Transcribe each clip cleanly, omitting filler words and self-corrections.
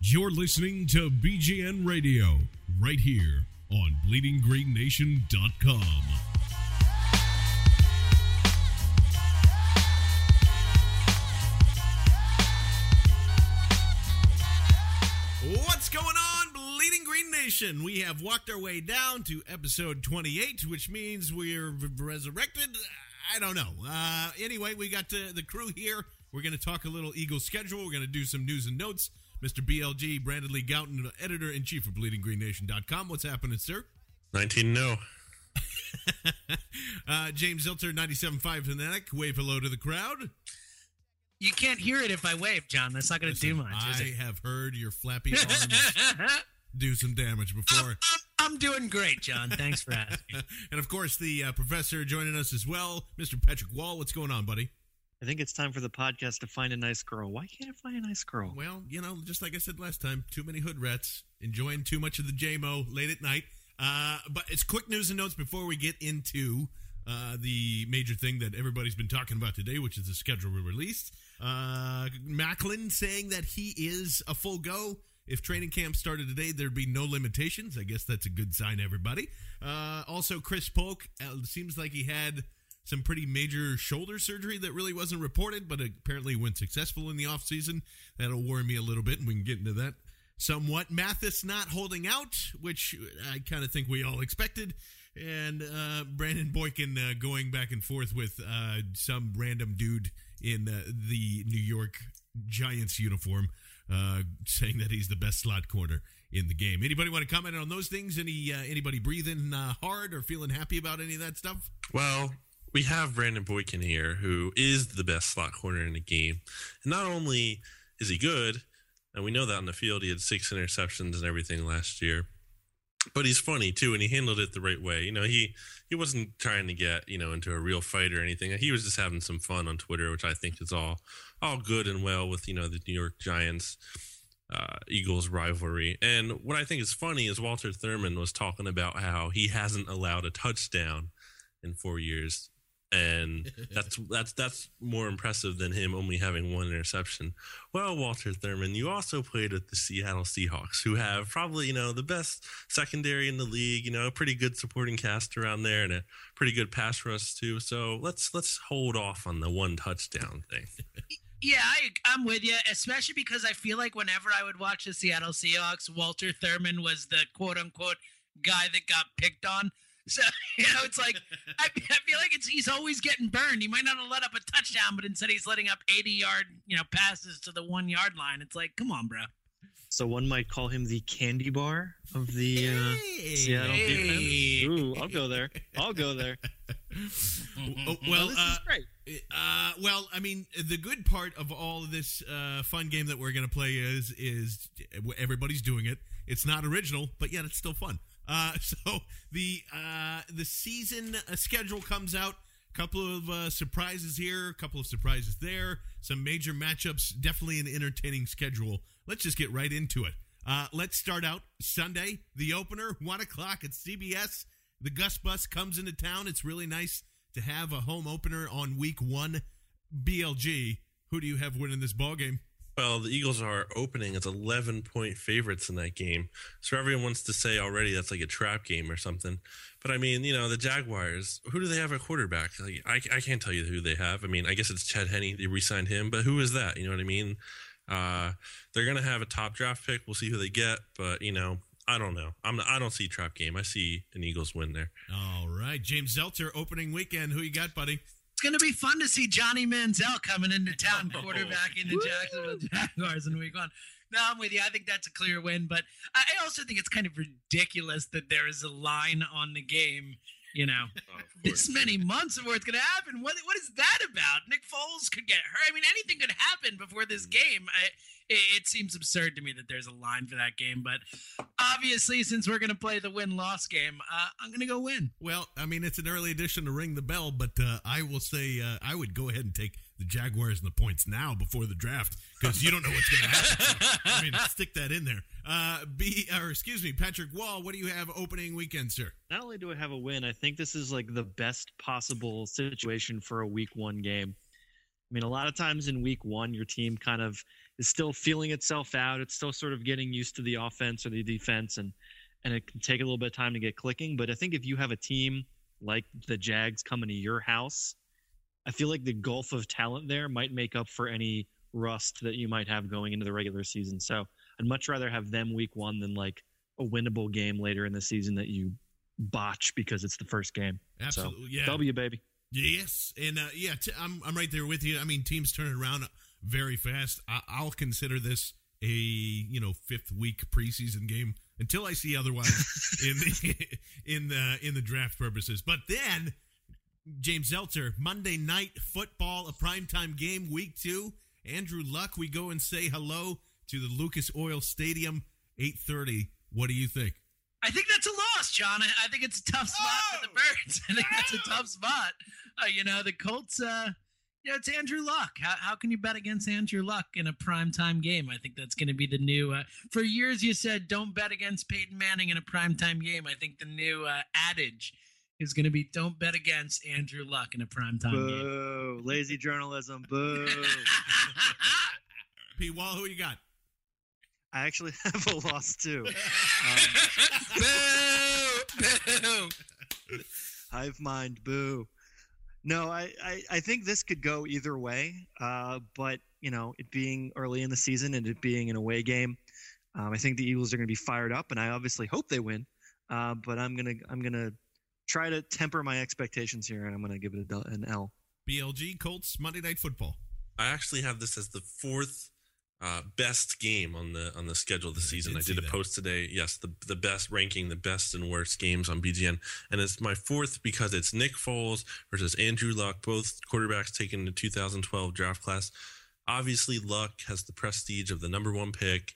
You're listening to BGN Radio right here on BleedingGreenNation.com. What's going on, Bleeding Green Nation? We have walked our way down to episode 28, which means we're resurrected. I don't know. Anyway, we got the crew here. We're going to talk a little Eagles schedule. We're going to do some news and notes. Mr. BLG, Brandon Lee Gowton, editor-in-chief of BleedingGreenNation.com. What's happening, sir? 19-0. James Zelter, 97.5 Fanatic. Wave hello to the crowd. You can't hear it if I wave, John. That's not going to do much, is it? I have heard your flappy arms do some damage before. I'm doing great, John. Thanks for asking. And, of course, the professor joining us as well, Mr. Patrick Wall. What's going on, buddy? I think it's time for the podcast to find a nice girl. Why can't it find a nice girl? Well, you know, just like I said last time, too many hood rats enjoying too much of the JMO late at night. But it's quick news and notes before we get into the major thing that everybody's been talking about today, which is the schedule we released. Macklin saying that he is a full go. If training camp started today, there'd be no limitations. I guess that's a good sign, everybody. Also, Chris Polk, it seems like he had some pretty major shoulder surgery that really wasn't reported, but apparently went successful in the offseason. That'll worry me a little bit, and we can get into that somewhat. Mathis not holding out, which I kind of think we all expected. And Brandon Boykin going back and forth with some random dude in the New York Giants uniform saying that he's the best slot corner in the game. Anybody want to comment on those things? Anybody breathing hard or feeling happy about any of that stuff? Well, we have Brandon Boykin here, who is the best slot corner in the game. And not only is he good, and we know that on the field, he had 6 interceptions and everything last year, but he's funny too, and he handled it the right way. You know, he wasn't trying to get, you know, into a real fight or anything. He was just having some fun on Twitter, which I think is all good and well with, you know, the New York Giants Eagles rivalry. And what I think is funny is Walter Thurmond was talking about how he hasn't allowed a touchdown in 4 years. And that's more impressive than him only having 1 interception. Well, Walter Thurmond, you also played with the Seattle Seahawks, who have probably, you know, the best secondary in the league, you know, a pretty good supporting cast around there and a pretty good pass rush too. So let's hold off on the 1 touchdown thing. Yeah, I'm with you, especially because I feel like whenever I would watch the Seattle Seahawks, Walter Thurmond was the quote-unquote guy that got picked on. So, you know, it's like, I feel like he's always getting burned. He might not have let up a touchdown, but instead he's letting up 80-yard, you know, passes to the 1-yard line. It's like, come on, bro. So one might call him the candy bar of the Seattle defense. Ooh, I'll go there. Well, this is great. Well, I mean, the good part of all of this fun game that we're going to play is everybody's doing it. It's not original, but yet it's still fun. So the season schedule comes out, a couple of surprises here, a couple of surprises there, some major matchups, definitely an entertaining schedule. Let's just get right into it. Let's start out Sunday, the opener, 1:00 at CBS. The Gus Bus comes into town. It's really nice to have a home opener on week 1. BLG, who do you have winning this ballgame? Well, the Eagles are opening as 11-point favorites in that game. So everyone wants to say already that's like a trap game or something. But, I mean, you know, the Jaguars, who do they have at quarterback? Like, I can't tell you who they have. I mean, I guess it's Chad Henne. They re-signed him. But who is that? You know what I mean? They're going to have a top draft pick. We'll see who they get, but, you know. I don't see a trap game. I see an Eagles win there. All right. James Zelter, opening weekend. Who you got, buddy? It's going to be fun to see Johnny Manziel coming into town, quarterbacking the Jacksonville Jaguars in week 1. No, I'm with you. I think that's a clear win, but I also think it's kind of ridiculous that there is a line on the game, you know, this many months of where it's going to happen. What is that about? Nick Foles could get hurt. I mean, anything could happen before this game. It seems absurd to me that there's a line for that game, but obviously, since we're going to play the win-loss game, I'm going to go win. Well, I mean, it's an early edition to ring the bell, but I will say I would go ahead and take the Jaguars and the points now before the draft because you don't know what's going to happen. So, I mean, stick that in there. Patrick Wall, what do you have opening weekend, sir? Not only do I have a win, I think this is like the best possible situation for a week 1 game. I mean, a lot of times in week 1, your team kind of is still feeling itself out. It's still sort of getting used to the offense or the defense, and it can take a little bit of time to get clicking. But I think if you have a team like the Jags coming to your house, I feel like the gulf of talent there might make up for any rust that you might have going into the regular season. So I'd much rather have them week 1 than like a winnable game later in the season that you botch because it's the first game. Absolutely, so, yeah. W, baby. Yes, and I'm right there with you. I mean, teams turn it around very fast. I'll consider this a 5th week preseason game until I see otherwise in the draft purposes. But then James Zelter, Monday Night Football, a primetime game, week 2. Andrew Luck, we go and say hello to the Lucas Oil Stadium, 8:30. What do you think? I think that's a loss, John. I think it's a tough spot for the Birds. I think that's a tough spot. The Colts, it's Andrew Luck. How can you bet against Andrew Luck in a primetime game? I think that's going to be the new for years you said don't bet against Peyton Manning in a primetime game. I think the new adage is going to be don't bet against Andrew Luck in a primetime game. Boo. Lazy journalism. Boo. P. Wall, who you got? I actually have a loss, too. Boo! Hive mind, boo. No, I think this could go either way, but, it being early in the season and it being an away game, I think the Eagles are going to be fired up, and I obviously hope they win, but I'm gonna try to temper my expectations here, and I'm going to give it an L. BLG, Colts, Monday Night Football. I actually have this as the 4th best game on the schedule this season. I did a post today. Yes, the best ranking, the best and worst games on BGN, and it's my 4th because it's Nick Foles versus Andrew Luck, both quarterbacks taken in the 2012 draft class. Obviously, Luck has the prestige of the number 1 pick,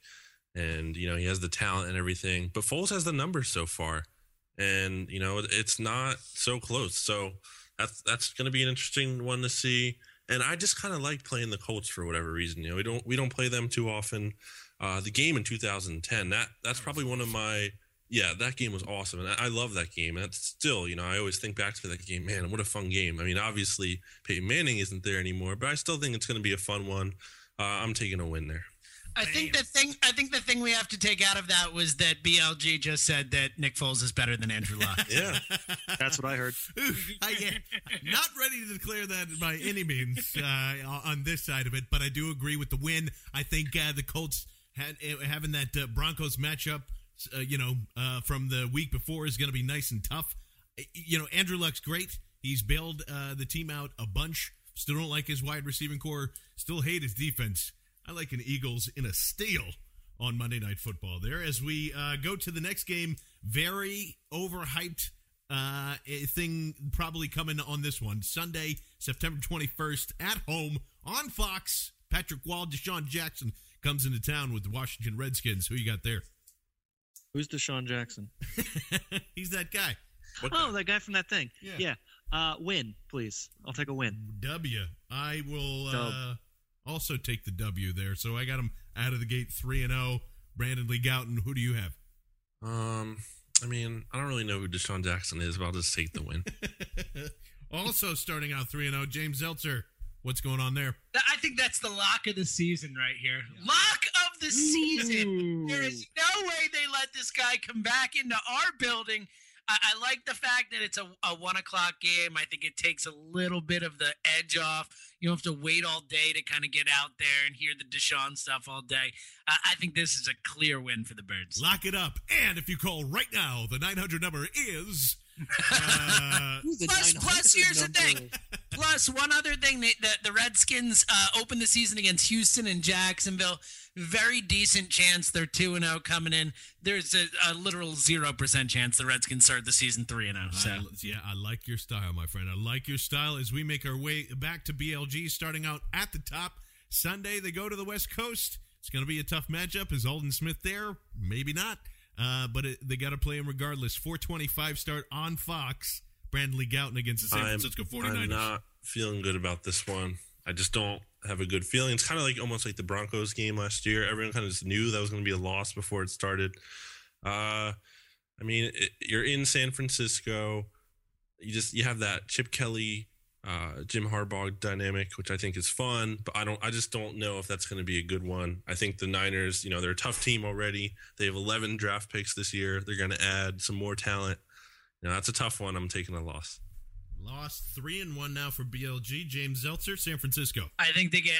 and he has the talent and everything. But Foles has the numbers so far, and it's not so close. So that's going to be an interesting one to see. And I just kind of like playing the Colts for whatever reason. We don't play them too often. The game in 2010, that's probably one of my – yeah, that game was awesome. And I love that game. And that's still, I always think back to that game. Man, what a fun game. I mean, obviously, Peyton Manning isn't there anymore, but I still think it's going to be a fun one. I'm taking a win there. I think the thing we have to take out of that was that BLG just said that Nick Foles is better than Andrew Luck. Yeah, that's what I heard. Not ready to declare that by any means on this side of it, but I do agree with the win. I think the Colts having that Broncos matchup, from the week before is going to be nice and tough. Andrew Luck's great. He's bailed the team out a bunch. Still don't like his wide receiving core. Still hate his defense. I like an Eagles in a steal on Monday Night Football there. As we go to the next game, very overhyped thing probably coming on this one. Sunday, September 21st, at home on Fox. Patrick Wall, Deshaun Jackson comes into town with the Washington Redskins. Who you got there? Who's Deshaun Jackson? He's that guy. That guy from that thing. Yeah. Win, please. I'll take a win. W. I will... also take the W there. So I got him out of the gate 3-0. Brandon Lee Gowton, who do you have? I don't really know who Deshaun Jackson is, but I'll just take the win. Also starting out 3-0, James Zelter. What's going on there? I think that's the lock of the season right here. Yeah. Lock of the season. Ooh. There is no way they let this guy come back into our building. I like the fact that it's a 1 o'clock game. I think it takes a little bit of the edge off. You don't have to wait all day to kind of get out there and hear the Deshaun stuff all day. I think this is a clear win for the Birds. Lock it up. And if you call right now, the 900 number is... plus here's the thing. Plus one other thing, the Redskins opened the season against Houston and Jacksonville. Very decent chance they're 2-0 coming in. There's a literal 0% chance the Redskins start the season 3-0. So I like your style, my friend. I like your style as we make our way back to BLG, starting out at the top. Sunday they go to the West Coast. It's going to be a tough matchup. Is Alden Smith there? Maybe not. But they got to play him regardless. 4:25 start on Fox. Brandon Lee Gowton against the San Francisco 49ers. I'm not feeling good about this one. I just don't have a good feeling. It's kind of like almost like the Broncos game last year. Everyone kind of just knew that was going to be a loss before it started. You're in San Francisco. You have that Chip Kelly, Jim Harbaugh dynamic, which I think is fun, but I just don't know if that's going to be a good one. I think the Niners, they're a tough team already. They have 11 draft picks this year. They're going to add some more talent. That's a tough one. I'm taking a loss. Lost 3-1 now for BLG. James Zelter, San Francisco. I think they get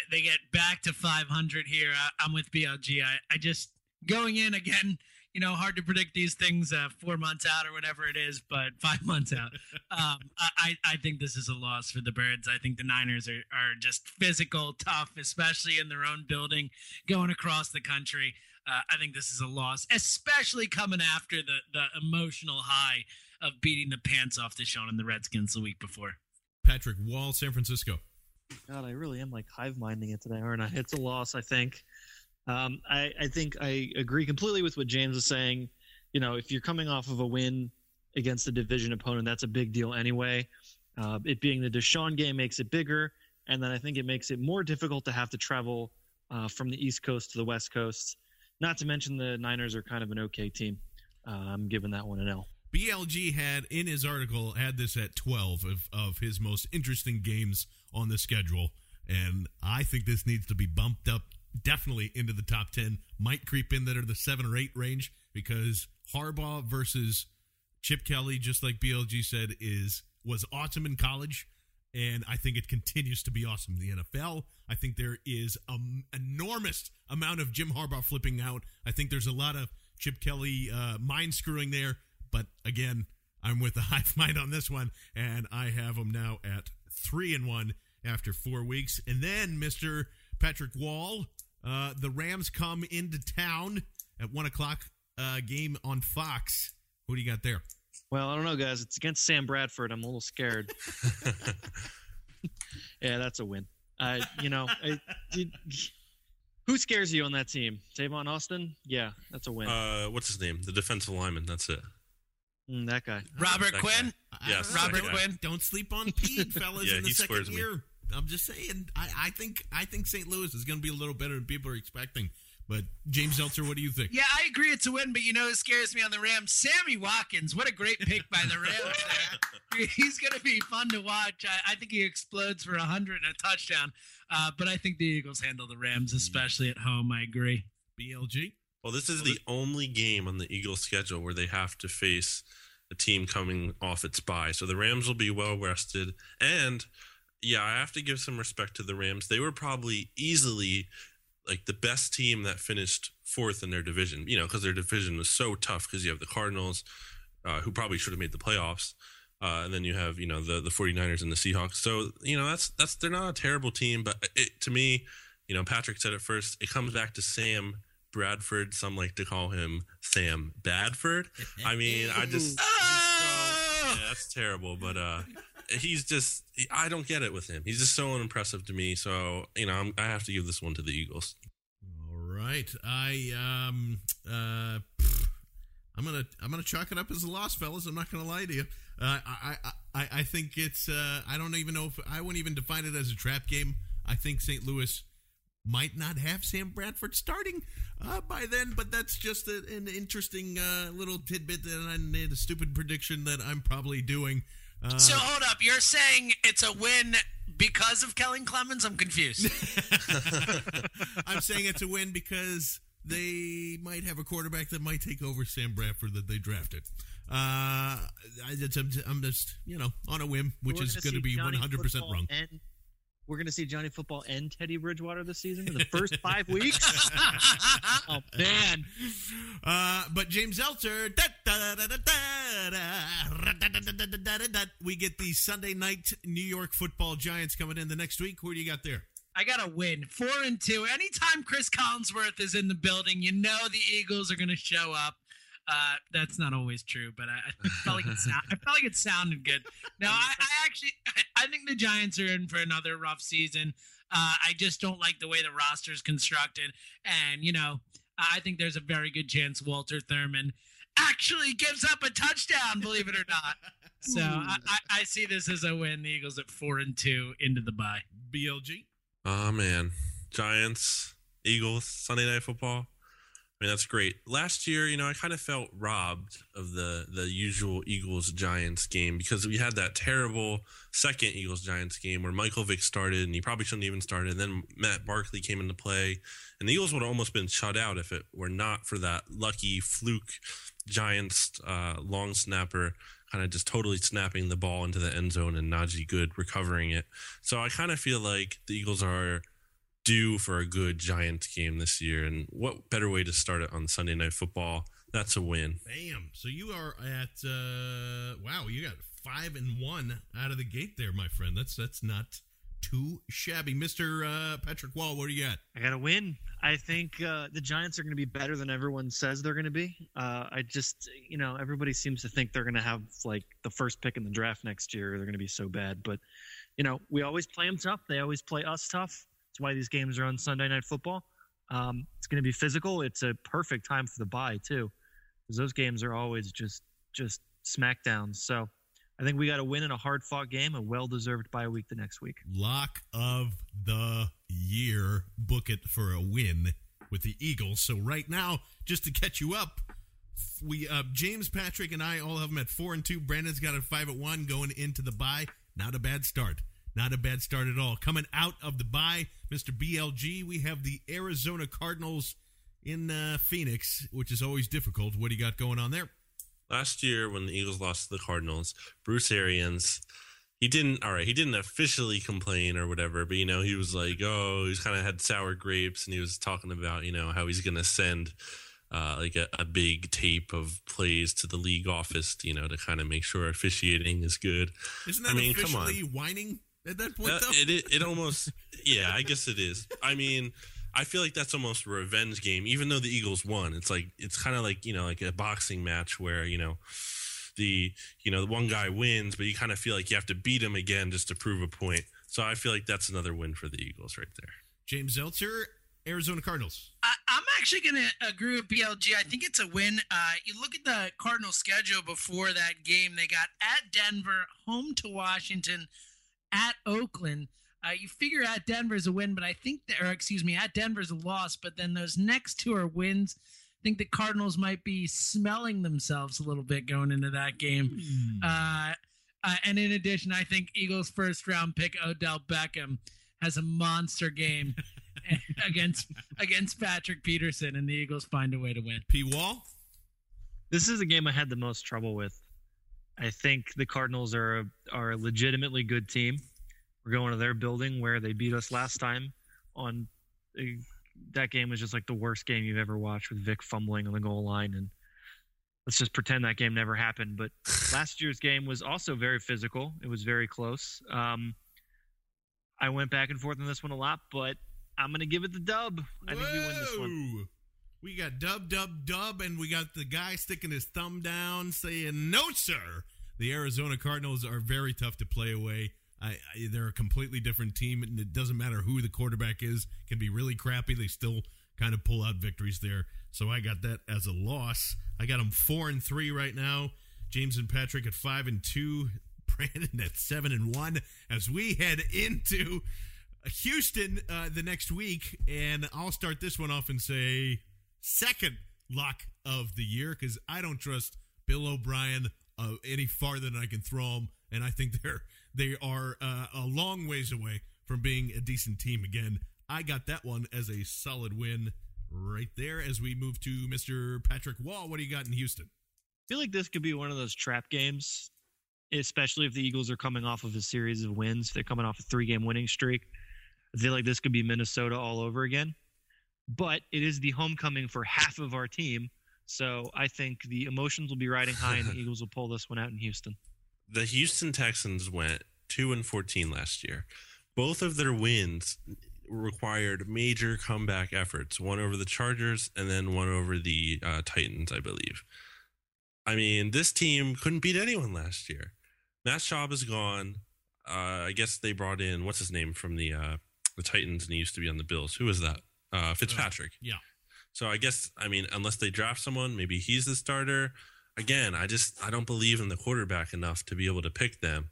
back to 500 here. I'm with BLG. I just going in again. Hard to predict these things 4 months out or whatever it is, but 5 months out. I think this is a loss for the Birds. I think the Niners are just physical, tough, especially in their own building, going across the country. I think this is a loss, especially coming after the emotional high of beating the pants off Deshaun and the Redskins the week before. Patrick Wall, San Francisco. God, I really am like hive-minding it today, aren't I? It's a loss, I think. I think I agree completely with what James was saying. If you're coming off of a win against a division opponent, that's a big deal anyway. It being the Deshaun game makes it bigger, and then I think it makes it more difficult to have to travel from the East Coast to the West Coast. Not to mention the Niners are kind of an okay team. I'm giving that one an L. BLG had, in his article, this at 12 of his most interesting games on the schedule, and I think this needs to be bumped up definitely into the top 10, might creep in that are the 7 or 8 range, because Harbaugh versus Chip Kelly, just like BLG said, was awesome in college, and I think it continues to be awesome in the NFL. I think there is an enormous amount of Jim Harbaugh flipping out. I think there's a lot of Chip Kelly mind-screwing there, but again, I'm with the hive mind on this one, and I have him now at 3-1 after 4 weeks. And then Mr. Patrick Wall, the Rams come into town at 1 o'clock game on Fox. Who do you got there? Well, I don't know, guys. It's against Sam Bradford. I'm a little scared. Yeah, that's a win. Who scares you on that team? Tavon Austin? Yeah, that's a win. What's his name? The defensive lineman. That's it. That guy. Robert Quinn? Guy. Yes. Robert Quinn. Don't sleep on Pete, fellas, in the second year. Me. I'm just saying, I think St. Louis is going to be a little better than people are expecting. But James Zelter, what do you think? Yeah, I agree it's a win, but who scares me on the Rams? Sammy Watkins. What a great pick by the Rams there. He's going to be fun to watch. I think he explodes for 100 and a touchdown. But I think the Eagles handle the Rams, especially at home. I agree. BLG? Well, this is the only game on the Eagles schedule where they have to face a team coming off its bye. So the Rams will be well-rested, and... yeah, I have to give some respect to the Rams. They were probably easily like the best team that finished fourth in their division, because their division was so tough, because you have the Cardinals, who probably should have made the playoffs. And then you have, the 49ers and the Seahawks. So, that's they're not a terrible team. But to me, Patrick said it first, it comes back to Sam Bradford. Some like to call him Sam Badford. I mean, that's terrible. But, he's just – I don't get it with him. He's just so unimpressive to me. So, I have to give this one to the Eagles. All right. I'm gonna chalk it up as a loss, fellas. I'm not going to lie to you. I think it's – I don't even know if – I wouldn't even define it as a trap game. I think St. Louis might not have Sam Bradford starting by then, but that's just an interesting little tidbit that I made, a stupid prediction that I'm probably doing. So hold up, you're saying it's a win because of Kellen Clemens? I'm confused. I'm saying it's a win because they might have a quarterback that might take over Sam Bradford that they drafted. I'm just on a whim, which is going to be 100% wrong. We're going to see Johnny Football and Teddy Bridgewater this season in the first 5 weeks? Oh, man. But James Zelter, we get the Sunday night New York football Giants coming in the next week. Who do you got there? I got a win, 4-2. Anytime Chris Collinsworth is in the building, you know the Eagles are going to show up. That's not always true, but I felt like it sounded good. No, I think the Giants are in for another rough season. I just don't like the way the roster's constructed. And, you know, I think there's a very good chance Walter Thurmond actually gives up a touchdown, believe it or not. So I see this as a win. The Eagles at 4-2 into the bye. BLG? Oh, man. Giants, Eagles, Sunday Night Football. I mean, that's great. Last year, you know, I kind of felt robbed of the usual Eagles-Giants game because we had that terrible second Eagles-Giants game where Michael Vick started, and he probably shouldn't have even started, and then Matt Barkley came into play, and the Eagles would have almost been shut out if it were not for that lucky fluke Giants long snapper kind of just totally snapping the ball into the end zone and Najee Good recovering it. So I kind of feel like the Eagles are due for a good Giants game this year, and what better way to start it on Sunday Night Football? That's a win. Damn. So you are at you got 5-1 out of the gate there, my friend. That's not too shabby. Mr. Patrick Wall, what do you got? I got a win. I think the Giants are going to be better than everyone says they're going to be. I just, you know, everybody seems to think they're going to have like the first pick in the draft next year. They're going to be so bad, but you know, we always play them tough. They always play us tough. Why these games are on Sunday Night Football. It's going to be physical. It's a perfect time for the bye too, because those games are always just smackdowns. So I think we got a win in a hard-fought game, a well-deserved bye week the next week. Lock of the year. Book it for a win with the Eagles. So right now, just to catch you up, we James, Patrick, and I all have them at 4-2. Brandon's got a 5-1 going into the bye. Not a bad start. Not a bad start at all. Coming out of the bye, Mr. BLG, we have the Arizona Cardinals in Phoenix, which is always difficult. What do you got going on there? Last year when the Eagles lost to the Cardinals, Bruce Arians, he didn't officially complain or whatever, but, you know, he was like, oh, he's kind of had sour grapes, and he was talking about, you know, how he's going to send a big tape of plays to the league office, you know, to kind of make sure officiating is good. Isn't that officially whining? At that point, though? It almost, yeah, I guess it is. I mean, I feel like that's almost a revenge game, even though the Eagles won. It's like, it's kind of like, you know, like a boxing match where, you know, the one guy wins, but you kind of feel like you have to beat him again just to prove a point. So I feel like that's another win for the Eagles right there. James Zelter, Arizona Cardinals. I'm actually going to agree with BLG. I think it's a win. You look at the Cardinals schedule before that game, they got at Denver, home to Washington, at Oakland. You figure at Denver's a win, but I think at Denver's a loss, but then those next two are wins. I think the Cardinals might be smelling themselves a little bit going into that game. And in addition, I think Eagles first round pick Odell Beckham has a monster game against Patrick Peterson, and the Eagles find a way to win. P. Wall? This is the game I had the most trouble with. I think the Cardinals are a legitimately good team. We're going to their building where they beat us last time. That game was just like the worst game you've ever watched, with Vic fumbling on the goal line. And let's just pretend that game never happened. But last year's game was also very physical. It was very close. I went back and forth on this one a lot, but I'm going to give it the dub. I think we win this one. We got dub, and we got the guy sticking his thumb down saying, no, sir. The Arizona Cardinals are very tough to play away. They're a completely different team, and it doesn't matter who the quarterback is. Can be really crappy. They still kind of pull out victories there. So I got that as a loss. I got them 4-3 right now. James and Patrick at 5-2. Brandon at 7-1 as we head into Houston the next week. And I'll start this one off and say second lock of the year, because I don't trust Bill O'Brien any farther than I can throw him, and I think they are a long ways away from being a decent team again. I got that one as a solid win. right there as we move to Mr. Patrick Wall. What do you got in Houston? I feel like this could be one of those trap games, especially if the Eagles are coming off of a series of wins. They're coming off a 3-game winning streak. I feel like this could be Minnesota all over again. But it is the homecoming for half of our team, so I think the emotions will be riding high, and the Eagles will pull this one out in Houston. The Houston Texans went 2-14 last year. Both of their wins required major comeback efforts, one over the Chargers and then one over the Titans, I believe. I mean, this team couldn't beat anyone last year. Matt Schaub is gone. I guess they brought in, what's his name, from the Titans, and he used to be on the Bills. Who was that? Fitzpatrick. Yeah. So I guess, I mean, unless they draft someone, maybe he's the starter. Again, I don't believe in the quarterback enough to be able to pick them.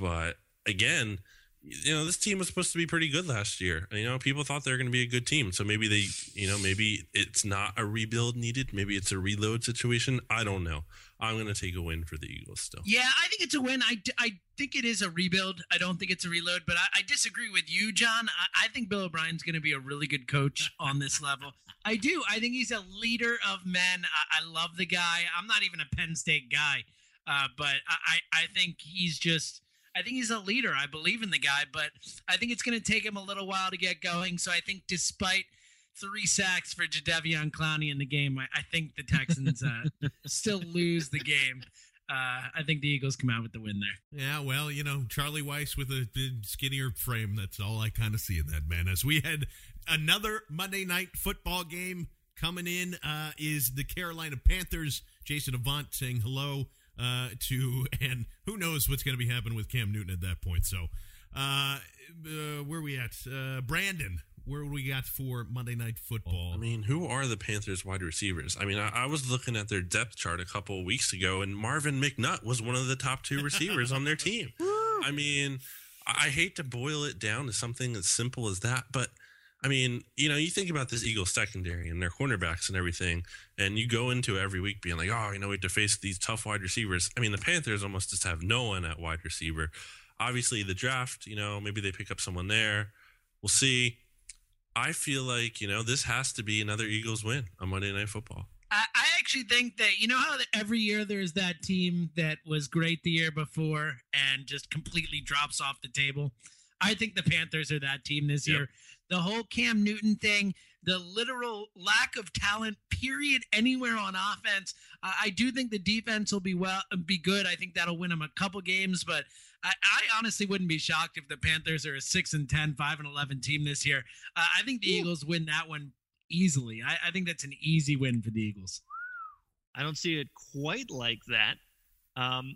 But again, you know, this team was supposed to be pretty good last year. You know, people thought they were going to be a good team. So maybe they, you know, maybe it's not a rebuild needed. Maybe it's a reload situation. I don't know. I'm going to take a win for the Eagles still. Yeah, I think it's a win. I think it is a rebuild. I don't think it's a reload, but I disagree with you, John. I think Bill O'Brien's going to be a really good coach on this level. I do. I think he's a leader of men. I love the guy. I'm not even a Penn State guy, but I think he's just... I think he's a leader. I believe in the guy, but I think it's going to take him a little while to get going. So I think despite 3 sacks for Jadeveon Clowney in the game, I think the Texans still lose the game. I think the Eagles come out with the win there. Yeah, well, you know, Charlie Weiss with a skinnier frame. That's all I kind of see in that man. As we had another Monday Night Football game coming in is the Carolina Panthers. Jason Avant saying hello. And who knows what's going to be happening with Cam Newton at that point. So where are we at? Brandon, where we got for Monday Night Football? I mean, who are the Panthers wide receivers? I mean, I was looking at their depth chart a couple of weeks ago, and Marvin McNutt was one of the top 2 receivers on their team. I mean, I hate to boil it down to something as simple as that, but I mean, you know, you think about this Eagles secondary and their cornerbacks and everything, and you go into every week being like, oh, you know, we have to face these tough wide receivers. I mean, the Panthers almost just have no one at wide receiver. Obviously, the draft, you know, maybe they pick up someone there. We'll see. I feel like, you know, this has to be another Eagles win on Monday Night Football. I actually think that, you know how every year there's that team that was great the year before and just completely drops off the table? I think the Panthers are that team this year. The whole Cam Newton thing, the literal lack of talent, period, anywhere on offense. I do think the defense will be good. I think that'll win them a couple games, but I honestly wouldn't be shocked if the Panthers are a 6-10, 5-11 team this year. I think the Eagles win that one easily. I think that's an easy win for the Eagles. I don't see it quite like that.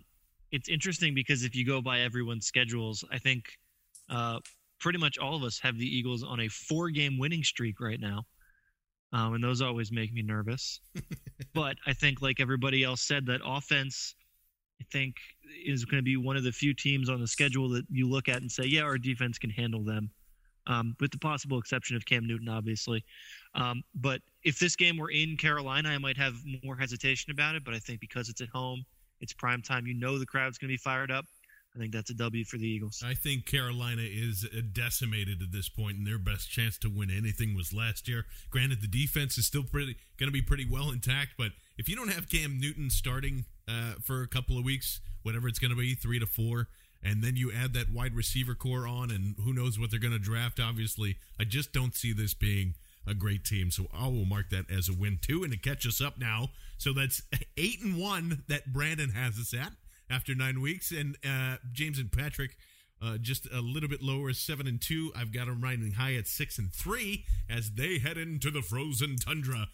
It's interesting because if you go by everyone's schedules, I think pretty much all of us have the Eagles on a 4-game winning streak right now. And those always make me nervous. But I think, like everybody else said, that offense, I think, is going to be one of the few teams on the schedule that you look at and say, yeah, our defense can handle them. With the possible exception of Cam Newton, obviously. But if this game were in Carolina, I might have more hesitation about it. But I think because it's at home, it's prime time, you know the crowd's going to be fired up. I think that's a W for the Eagles. I think Carolina is decimated at this point, and their best chance to win anything was last year. Granted, the defense is still going to be pretty well intact, but if you don't have Cam Newton starting for a couple of weeks, whatever it's going to be, 3 to 4, and then you add that wide receiver core on, and who knows what they're going to draft, obviously, I just don't see this being a great team. So I will mark that as a win, too, and to catch us up now. So that's 8-1 that Brandon has us at. After 9 weeks, and James and Patrick just a little bit lower, 7-2. I've got them riding high at 6-3 as they head into the frozen tundra,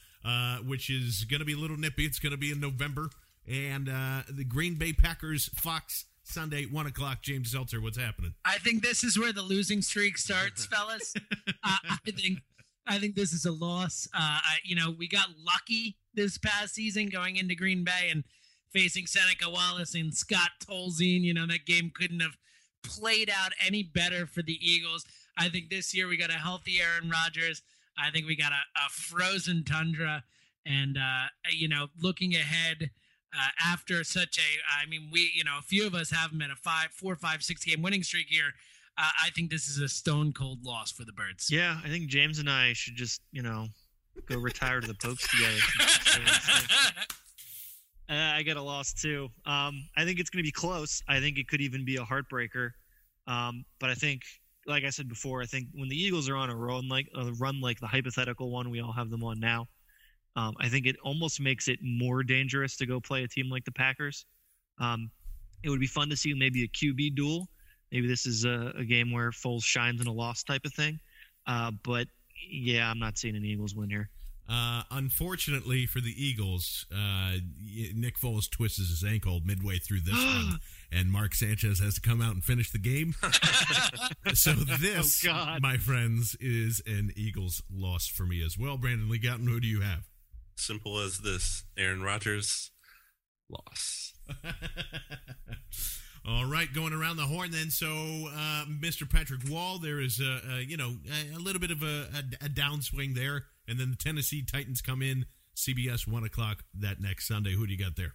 which is going to be a little nippy. It's going to be in November. And the Green Bay Packers, Fox, Sunday, 1 o'clock. James Zelter, what's happening? I think this is where the losing streak starts, fellas. I think this is a loss. You know, we got lucky this past season going into Green Bay and facing Seneca Wallace and Scott Tolzien. You know, that game couldn't have played out any better for the Eagles. I think this year we got a healthy Aaron Rodgers. I think we got a frozen tundra. And, you know, looking ahead after such a, I mean, we, you know, a few of us have them at a 4-5-6 game winning streak here. I think this is a stone cold loss for the Birds. Yeah, I think James and I should just, you know, Go retire to the Pokes together. I get a loss too. I think it's going to be close. I think it could even be a heartbreaker. But I think, like I said before, I think when the Eagles are on a run like the hypothetical one we all have them on now, I think it almost makes it more dangerous to go play a team like the Packers. It would be fun to see maybe a QB duel. Maybe this is a game where Foles shines in a loss type of thing. But yeah, I'm not seeing an Eagles win here. Unfortunately for the Eagles, Nick Foles twists his ankle midway through this one, and Mark Sanchez has to come out and finish the game. So this, my friends, is an Eagles loss for me as well. Brandon Lee Gowton, who do you have? Simple as this, Aaron Rodgers loss. All right, going around the horn then. So, Mr. Patrick Wall, there is a little bit of a downswing there, and then the Tennessee Titans come in. CBS 1:00 that next Sunday. Who do you got there?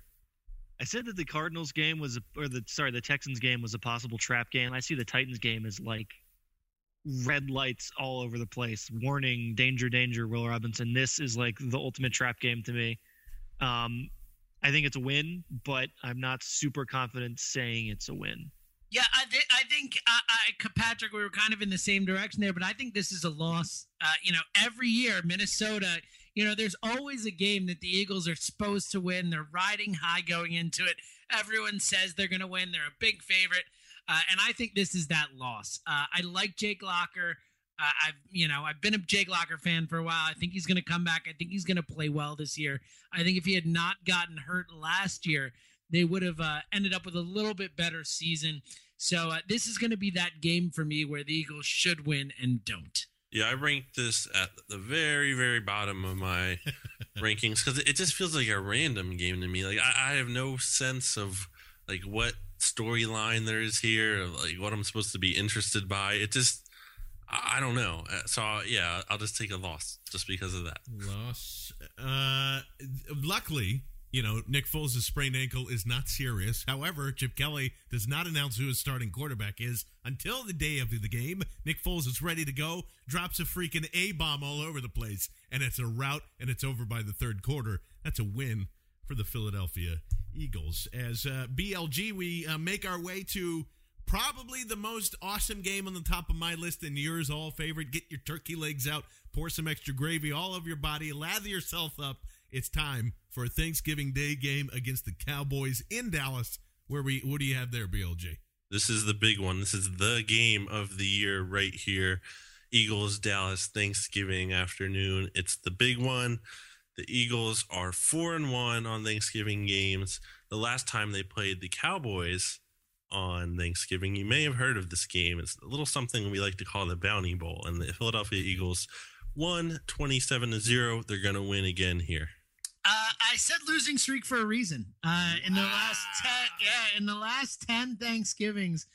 I said that the Cardinals game was, the Texans game was a possible trap game. I see the Titans game as like red lights all over the place, warning, danger, danger. Will Robinson, this is like the ultimate trap game to me. I think it's a win, but I'm not super confident saying it's a win. Yeah, I think Patrick, we were kind of in the same direction there, but I think this is a loss. Every year, Minnesota, there's always a game that the Eagles are supposed to win. They're riding high going into it. Everyone says they're going to win. They're a big favorite. And I think this is that loss. I like Jake Locker. I've been a Jake Locker fan for a while. I think he's going to come back. I think he's going to play well this year. I think if he had not gotten hurt last year, they would have ended up with a little bit better season. So this is going to be that game for me where the Eagles should win and don't. Yeah, I ranked this at the very, very bottom of my rankings because it just feels like a random game to me. Like I have no sense of like what storyline there is here, or, like what I'm supposed to be interested by. It just... I don't know. So, yeah, I'll just take a loss just because of that. Loss. Luckily, Nick Foles' sprained ankle is not serious. However, Chip Kelly does not announce who his starting quarterback is until the day of the game. Nick Foles is ready to go, drops a freaking A-bomb all over the place, and it's a rout, and it's over by the third quarter. That's a win for the Philadelphia Eagles. As BLG, we make our way to... probably the most awesome game on the top of my list and yours all favorite. Get your turkey legs out, pour some extra gravy all over your body, lather yourself up. It's time for a Thanksgiving Day game against the Cowboys in Dallas. What do you have there, BLG? This is the big one. This is the game of the year right here. Eagles, Dallas, Thanksgiving afternoon. It's the big one. The Eagles are 4-1 on Thanksgiving games. The last time they played the Cowboys on Thanksgiving, you may have heard of this game. It's a little something we like to call the Bounty Bowl, and the Philadelphia Eagles won 27-0. They're going to win again here. I said losing streak for a reason. In the last 10 Thanksgivings,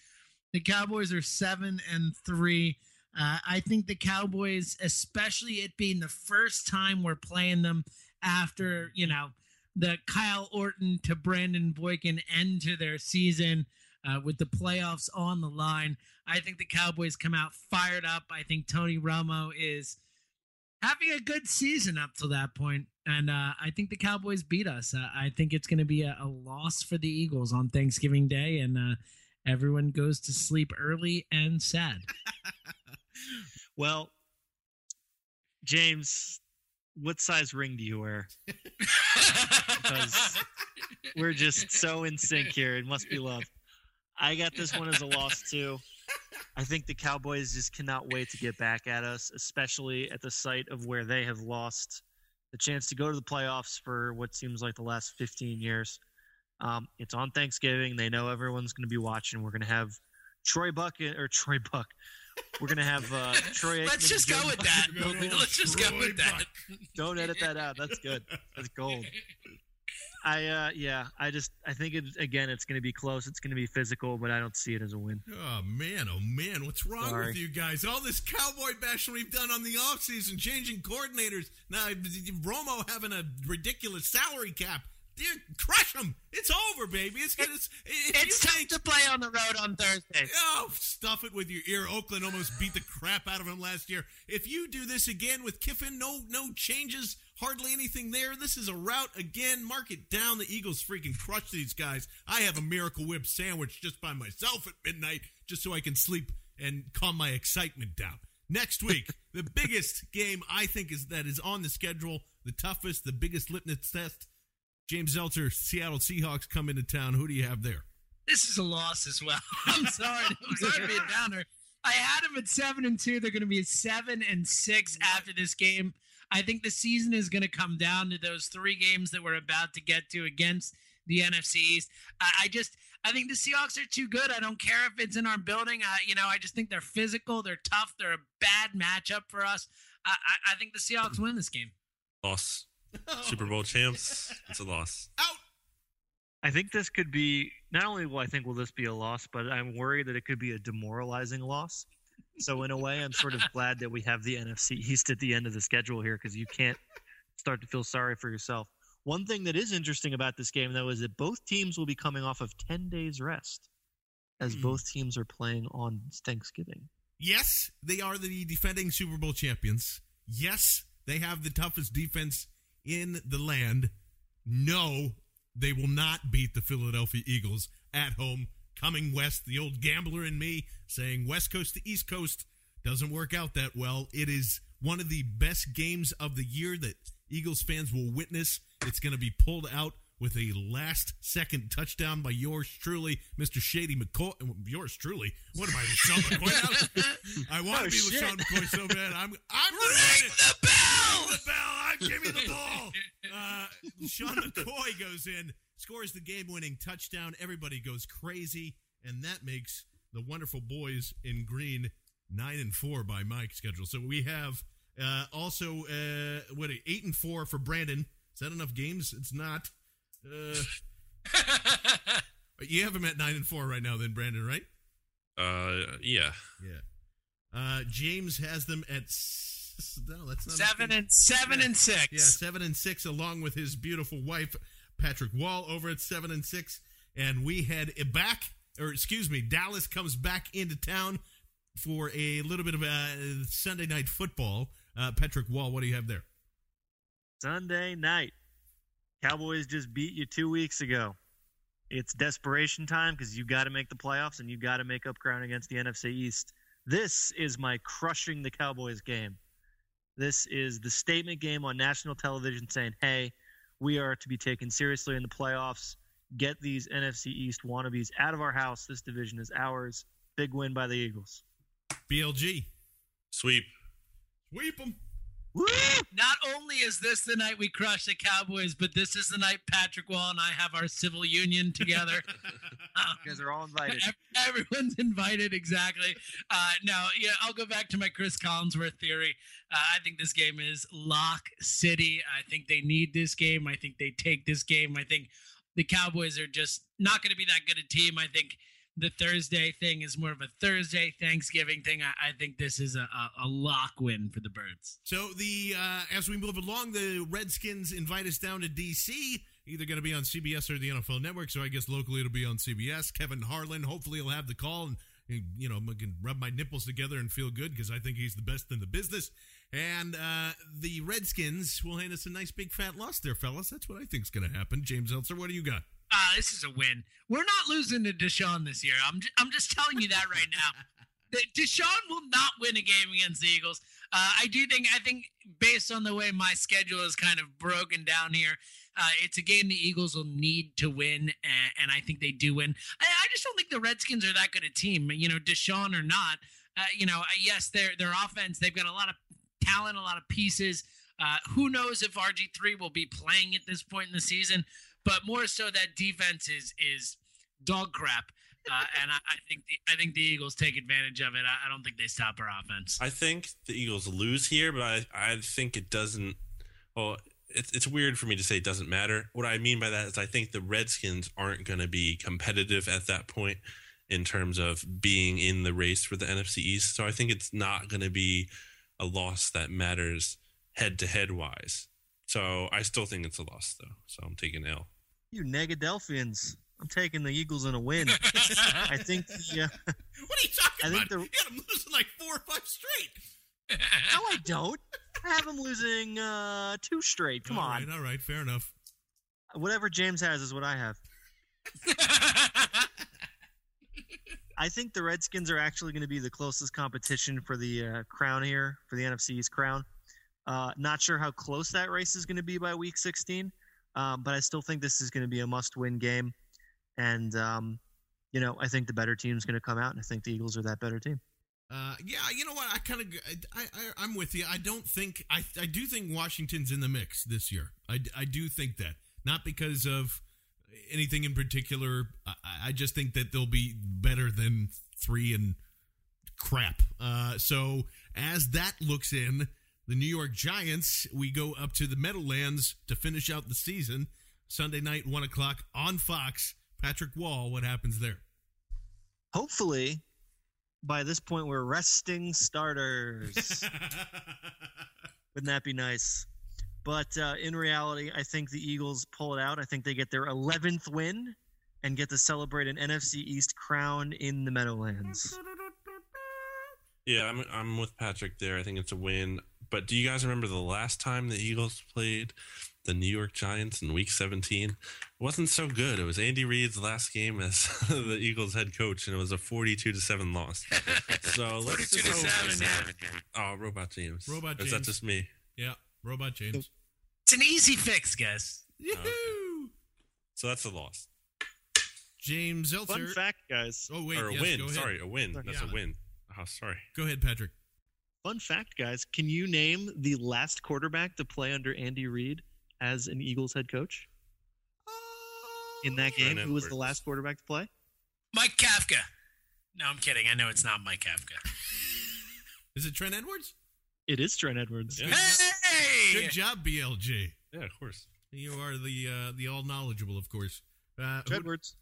the Cowboys are 7-3. I think the Cowboys, especially it being the first time we're playing them after the Kyle Orton to Brandon Boykin end to their season. With the playoffs on the line, I think the Cowboys come out fired up. I think Tony Romo is having a good season up to that point, and I think the Cowboys beat us. I think it's going to be a loss for the Eagles on Thanksgiving Day, and everyone goes to sleep early and sad. Well, James, what size ring do you wear? Because we're just so in sync here. It must be love. I got this one as a loss, too. I think the Cowboys just cannot wait to get back at us, especially at the site of where they have lost the chance to go to the playoffs for what seems like the last 15 years. It's on Thanksgiving. They know everyone's going to be watching. We're going to have Troy Buck. We're going to have Troy Aikman. Let's just go with that. Let's just go with that. Don't edit that out. That's good. That's gold. I think it's going to be close. It's going to be physical, but I don't see it as a win. Oh man. What's wrong with you guys? All this Cowboy bashing we've done on the offseason, changing coordinators. Now, Romo having a ridiculous salary cap. dude, crush them. It's over, baby. It's tough to play on the road on Thursday. Oh, stuff it with your ear. Oakland almost beat the crap out of them last year. If you do this again with Kiffin, no changes, hardly anything there. This is a rout again. Mark it down. The Eagles freaking crush these guys. I have a Miracle Whip sandwich just by myself at midnight just so I can sleep and calm my excitement down. Next week, the biggest game I think is on the schedule, the toughest, the biggest litmus test. James Zelter, Seattle Seahawks come into town. Who do you have there? This is a loss as well. I'm sorry to be a downer. I had them at 7-2. They're going to be 7-6 after this game. I think the season is going to come down to those three games that we're about to get to against the NFC East. I think the Seahawks are too good. I don't care if it's in our building. I just think they're physical. They're tough. They're a bad matchup for us. I think the Seahawks win this game. Loss. Super Bowl champs. It's a loss. Out. I think this could be, not only will this be a loss, but I'm worried that it could be a demoralizing loss. So in a way, I'm sort of glad that we have the NFC East at the end of the schedule here, because you can't start to feel sorry for yourself. One thing that is interesting about this game, though, is that both teams will be coming off of 10 days rest, as both teams are playing on Thanksgiving. Yes, they are the defending Super Bowl champions. Yes, they have the toughest defense in the land. No, they will not beat the Philadelphia Eagles at home. Coming west, the old gambler in me saying West Coast to East Coast doesn't work out that well. It is one of the best games of the year that Eagles fans will witness. It's going to be pulled out with a last-second touchdown by yours truly, Mr. Shady McCoy. Yours truly? What am I, LeSean McCoy? I want to be LeSean McCoy so bad. I'm ring the bell! Ring the bell! Give me the ball! LeSean McCoy goes in, scores the game-winning touchdown. Everybody goes crazy, and that makes the wonderful boys in green 9-4 by my schedule. So we have also 8-4 for Brandon. Is that enough games? It's not. You have him at 9-4 right now, then, Brandon, right? Yeah. James has them at 7-6. Yeah, 7-6, along with his beautiful wife, Patrick Wall, over at 7-6. And we had Dallas comes back into town for a little bit of Sunday night football. Patrick Wall, what do you have there? Sunday night. Cowboys just beat you 2 weeks ago. It's desperation time because you got to make the playoffs and you got to make up ground against the NFC East. This is my crushing the Cowboys game. This is the statement game on national television saying, hey, we are to be taken seriously in the playoffs. Get these NFC East wannabes out of our house. This division is ours. Big win by the Eagles. BLG. Sweep. Sweep them. Woo! Not only is this the night we crush the Cowboys, but this is the night Patrick Wall and I have our civil union together. You guys are all invited. Everyone's invited, exactly. I'll go back to my Chris Collinsworth theory. I think this game is Lock City. I think they need this game. I think they take this game. I think the Cowboys are just not going to be that good a team. I think the Thursday thing is more of a Thursday Thanksgiving thing. I think this is a lock win for the Birds. So as we move along, the Redskins invite us down to D.C., either going to be on CBS or the NFL Network, so I guess locally it'll be on CBS. Kevin Harlan, hopefully he'll have the call and I can rub my nipples together and feel good because I think he's the best in the business. And the Redskins will hand us a nice big fat loss there, fellas. That's what I think is going to happen. James Eltzer, what do you got? This is a win. We're not losing to Deshaun this year. I'm just telling you that right now. Deshaun will not win a game against the Eagles. I think based on the way my schedule is kind of broken down here, it's a game the Eagles will need to win, and I think they do win. I just don't think the Redskins are that good a team, Deshaun or not. Yes, their offense, they've got a lot of talent, a lot of pieces. Who knows if RG3 will be playing at this point in the season, but more so that defense is dog crap. And I think the Eagles take advantage of it. I don't think they stop our offense. I think the Eagles lose here, but I think it doesn't – well, it's weird for me to say it doesn't matter. What I mean by that is I think the Redskins aren't going to be competitive at that point in terms of being in the race for the NFC East. So I think it's not going to be a loss that matters head-to-head wise. So I still think it's a loss, though. So I'm taking L. You Negadelphians. I'm taking the Eagles in a win. I think the... What are you talking about? You got them losing like 4 or 5 straight. No, I don't. I have them losing 2 straight. Come on. All right, fair enough. Whatever James has is what I have. I think the Redskins are actually going to be the closest competition for the crown here, for the NFC's crown. Not sure how close that race is going to be by week 16, but I still think this is going to be a must-win game. And, you know, I think the better team is going to come out, and I think the Eagles are that better team. Yeah, you know what? I'm with you. I don't think I do think Washington's in the mix this year. I do think that. Not because of anything in particular. I just think that they'll be better than 3 and crap. So as that looks in, the New York Giants, we go up to the Meadowlands to finish out the season. Sunday night, 1 o'clock on Fox. Patrick Wall, what happens there? Hopefully, by this point, we're resting starters. Wouldn't that be nice? But in reality, I think the Eagles pull it out. I think they get their 11th win and get to celebrate an NFC East crown in the Meadowlands. Yeah, I'm with Patrick there. I think it's a win. But do you guys remember the last time the Eagles played the New York Giants in Week 17? It wasn't so good. It was Andy Reid's last game as the Eagles head coach, and it was a 42-7 loss. So let's just Oh, Robot James. Is that just me? Yeah, Robot James. It's an easy fix, guys. Okay. So that's a loss. James Zelter. Fun fact, guys. Oh wait, or a win. Sorry, a win. That's a win. Oh, sorry. Go ahead, Patrick. Fun fact, guys. Can you name the last quarterback to play under Andy Reid as an Eagles head coach? In that game, who was the last quarterback to play? Mike Kafka. No, I'm kidding. I know it's not Mike Kafka. Is it Trent Edwards? It is Trent Edwards. Yeah. Hey! Good job, BLJ. Yeah, of course. You are the all-knowledgeable, of course. Trent Edwards.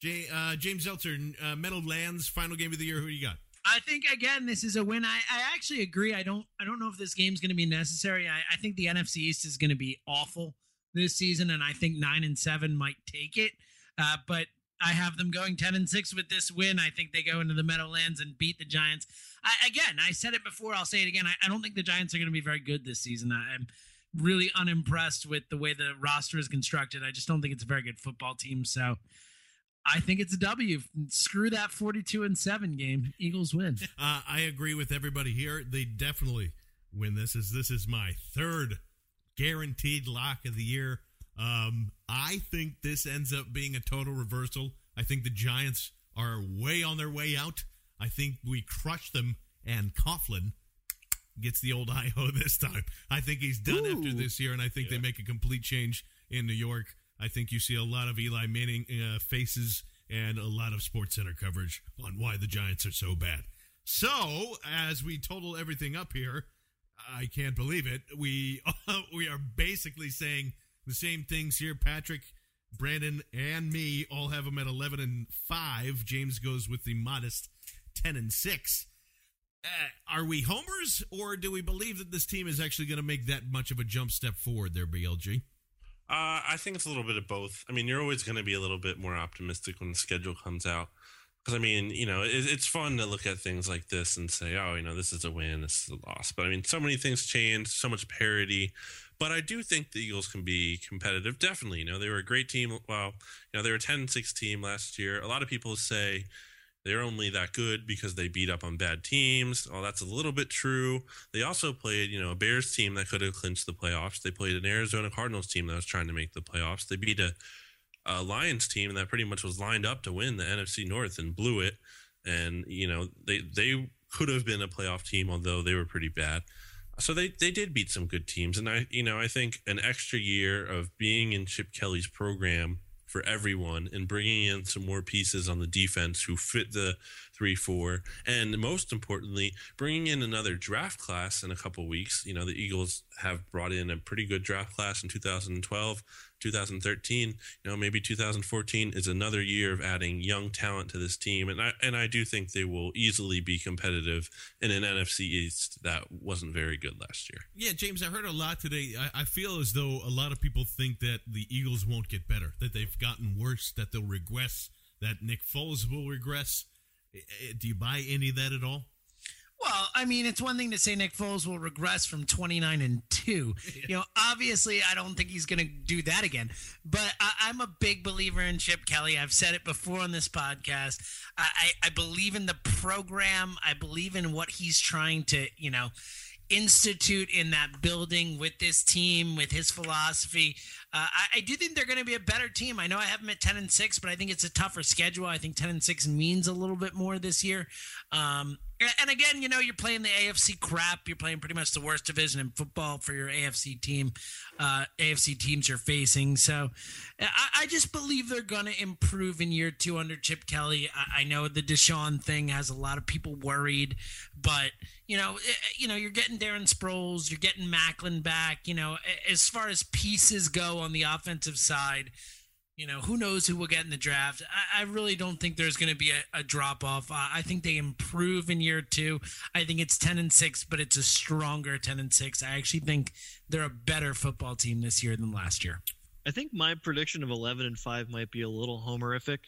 James Zelter, Meadowlands, final game of the year. Who do you got? I think, again, this is a win. I actually agree. I don't know if this game's going to be necessary. I think the NFC East is going to be awful this season, and I think 9-7 might take it. But I have them going 10-6 with this win. I think they go into the Meadowlands and beat the Giants. I said it before. I'll say it again. I don't think the Giants are going to be very good this season. I'm really unimpressed with the way the roster is constructed. I just don't think it's a very good football team, so... I think it's a W. Screw that 42-7 game. Eagles win. I agree with everybody here. They definitely win this. This is my third guaranteed lock of the year. I think this ends up being a total reversal. I think the Giants are way on their way out. I think we crush them, and Coughlin gets the old I.O. this time. I think he's done after this year, and I think they make a complete change in New York. I think you see a lot of Eli Manning faces and a lot of SportsCenter coverage on why the Giants are so bad. So, as we total everything up here, I can't believe it. We are basically saying the same things here. Patrick, Brandon, and me all have them at 11-5. James goes with the modest 10-6. Are we homers, or do we believe that this team is actually going to make that much of a jump step forward there, BLG? I think it's a little bit of both. I mean, you're always going to be a little bit more optimistic when the schedule comes out. Because, I mean, you know, it's fun to look at things like this and say, oh, you know, this is a win, this is a loss. But, I mean, so many things change, so much parity. But I do think the Eagles can be competitive, definitely. You know, they were a great team. Well, you know, they were a 10-6 team last year. A lot of people say they're only that good because they beat up on bad teams. Oh, that's a little bit true. They also played, you know, a Bears team that could have clinched the playoffs. They played an Arizona Cardinals team that was trying to make the playoffs. They beat a Lions team that pretty much was lined up to win the NFC North and blew it. And, you know, they could have been a playoff team, although they were pretty bad. So they did beat some good teams. And I think an extra year of being in Chip Kelly's program for everyone and bringing in some more pieces on the defense who fit the 3-4, and most importantly, bringing in another draft class in a couple weeks. You know, the Eagles have brought in a pretty good draft class in 2012, 2013. You know, maybe 2014 is another year of adding young talent to this team, and I do think they will easily be competitive in an NFC East that wasn't very good last year. Yeah, James, I heard a lot today. I feel as though a lot of people think that the Eagles won't get better, that they've gotten worse, that they'll regress, that Nick Foles will regress. Do you buy any of that at all? Well, I mean, it's one thing to say Nick Foles will regress from 29-2. You know, obviously, I don't think he's going to do that again. But I'm a big believer in Chip Kelly. I've said it before on this podcast. I believe in the program. I believe in what he's trying to, you know, institute in that building with this team, with his philosophy. I do think they're going to be a better team. I know I have them at 10-6, but I think it's a tougher schedule. I think 10-6 means a little bit more this year. And again, you know, you're playing the AFC crap. You're playing pretty much the worst division in football for your AFC team, AFC teams you're facing. So I just believe they're going to improve in year two under Chip Kelly. I know the Deshaun thing has a lot of people worried, but you know, you're getting Darren Sproles, you're getting Macklin back. You know, as far as pieces go on the offensive side, you know, who knows who we'll get in the draft. I really don't think there's going to be a drop-off. I think they improve in year two. I think it's 10-6, but it's a stronger 10-6. I actually think they're a better football team this year than last year. I think my prediction of 11-5 might be a little homerific.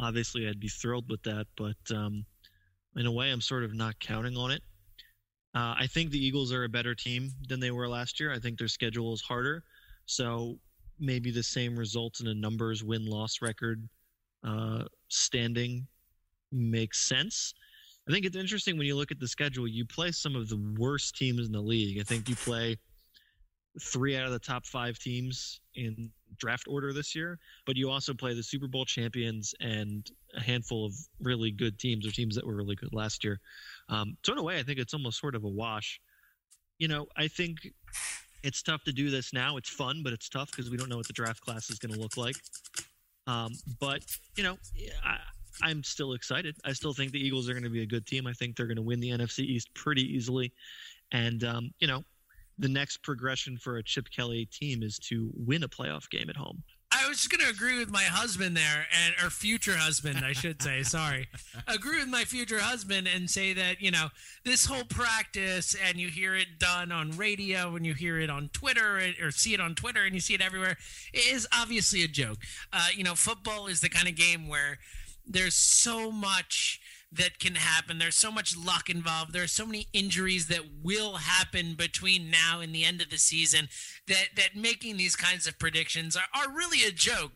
Obviously, I'd be thrilled with that, but in a way, I'm sort of not counting on it. I think the Eagles are a better team than they were last year. I think their schedule is harder, so maybe the same results in a numbers win-loss record standing makes sense. I think it's interesting when you look at the schedule, you play some of the worst teams in the league. I think you play 3 out of the top 5 teams in draft order this year, but you also play the Super Bowl champions and a handful of really good teams or teams that were really good last year. So in a way, I think it's almost sort of a wash. You know, I think it's tough to do this now. It's fun, but it's tough because we don't know what the draft class is going to look like. But, you know, I'm still excited. I still think the Eagles are going to be a good team. I think they're going to win the NFC East pretty easily. And, you know, the next progression for a Chip Kelly team is to win a playoff game at home. I was just going to agree with my husband there, and or future husband, I should say, sorry. Agree with my future husband and say that, you know, this whole practice, and you hear it done on radio, and you hear it on Twitter, or see it on Twitter, and you see it everywhere, is obviously a joke. You know, football is the kind of game where there's so much that can happen. There's so much luck involved. There are so many injuries that will happen between now and the end of the season that making these kinds of predictions are really a joke.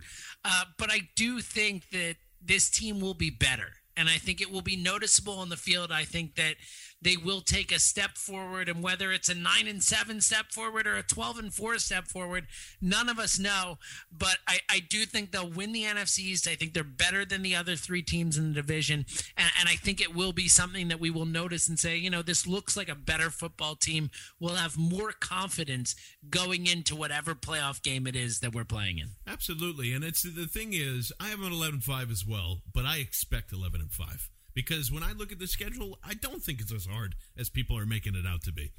But I do think that this team will be better, and I think it will be noticeable on the field. I think that they will take a step forward, and whether it's a 9-7 step forward or a 12-4 step forward, none of us know. But I do think they'll win the NFC East. I think they're better than the other 3 teams in the division. And I think it will be something that we will notice and say, you know, this looks like a better football team. We'll have more confidence going into whatever playoff game it is that we're playing in. Absolutely. And it's the thing is, I have an 11-5 as well, but I expect 11-5. Because when I look at the schedule, I don't think it's as hard as people are making it out to be.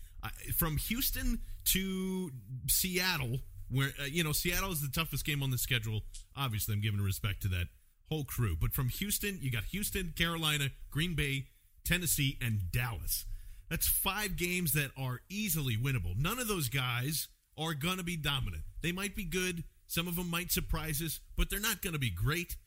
From Houston to Seattle, where, you know, Seattle is the toughest game on the schedule. Obviously, I'm giving respect to that whole crew. But from Houston, you got Houston, Carolina, Green Bay, Tennessee, and Dallas. That's 5 games that are easily winnable. None of those guys are going to be dominant. They might be good. Some of them might surprise us, but they're not going to be great.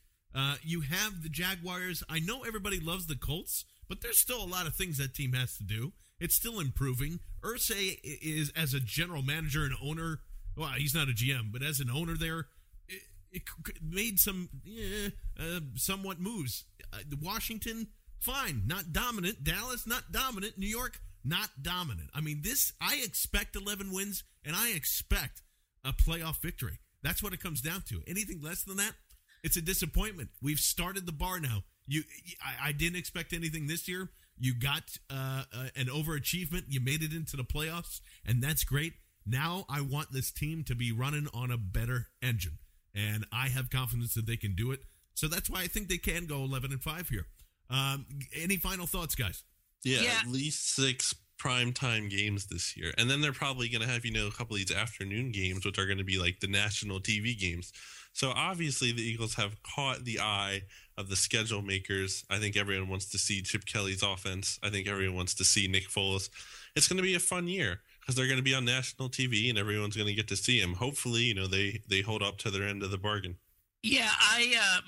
You have the Jaguars. I know everybody loves the Colts, but there's still a lot of things that team has to do. It's still improving. Irsay is, as a general manager and owner, well, he's not a GM, but as an owner there, it made some somewhat moves. Washington, fine, not dominant. Dallas, not dominant. New York, not dominant. I mean, I expect 11 wins, and I expect a playoff victory. That's what it comes down to. Anything less than that, it's a disappointment. We've started the bar now. I didn't expect anything this year. You got an overachievement. You made it into the playoffs, and that's great. Now I want this team to be running on a better engine. and I have confidence that they can do it. So that's why I think they can go 11-5 here. Any final thoughts, guys? Yeah, at least 6 primetime games this year. And then they're probably going to have, a couple of these afternoon games, which are going to be like the national TV games. So obviously the Eagles have caught the eye of the schedule makers. I think everyone wants to see Chip Kelly's offense. I think everyone wants to see Nick Foles. It's going to be a fun year because they're going to be on national TV and everyone's going to get to see him. Hopefully, they hold up to their end of the bargain. Yeah,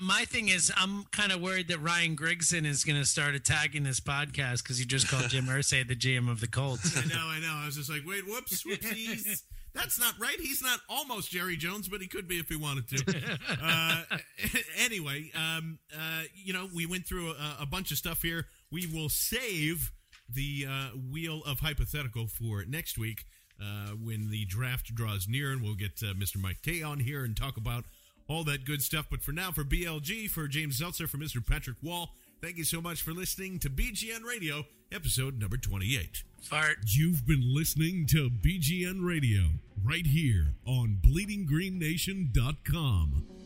my thing is I'm kind of worried that Ryan Grigson is going to start attacking this podcast because you just called Jim Irsay the GM of the Colts. I know. I was just like, wait, whoopsies. That's not right. He's not almost Jerry Jones, but he could be if he wanted to. Anyway, we went through a bunch of stuff here. We will save the wheel of hypothetical for next week when the draft draws near, and we'll get Mr. Mike Tay on here and talk about all that good stuff. But for now, for BLG, for James Zeltzer, for Mr. Patrick Wall, thank you so much for listening to BGN Radio, episode number 28. Fart. You've been listening to BGN Radio right here on BleedingGreenNation.com.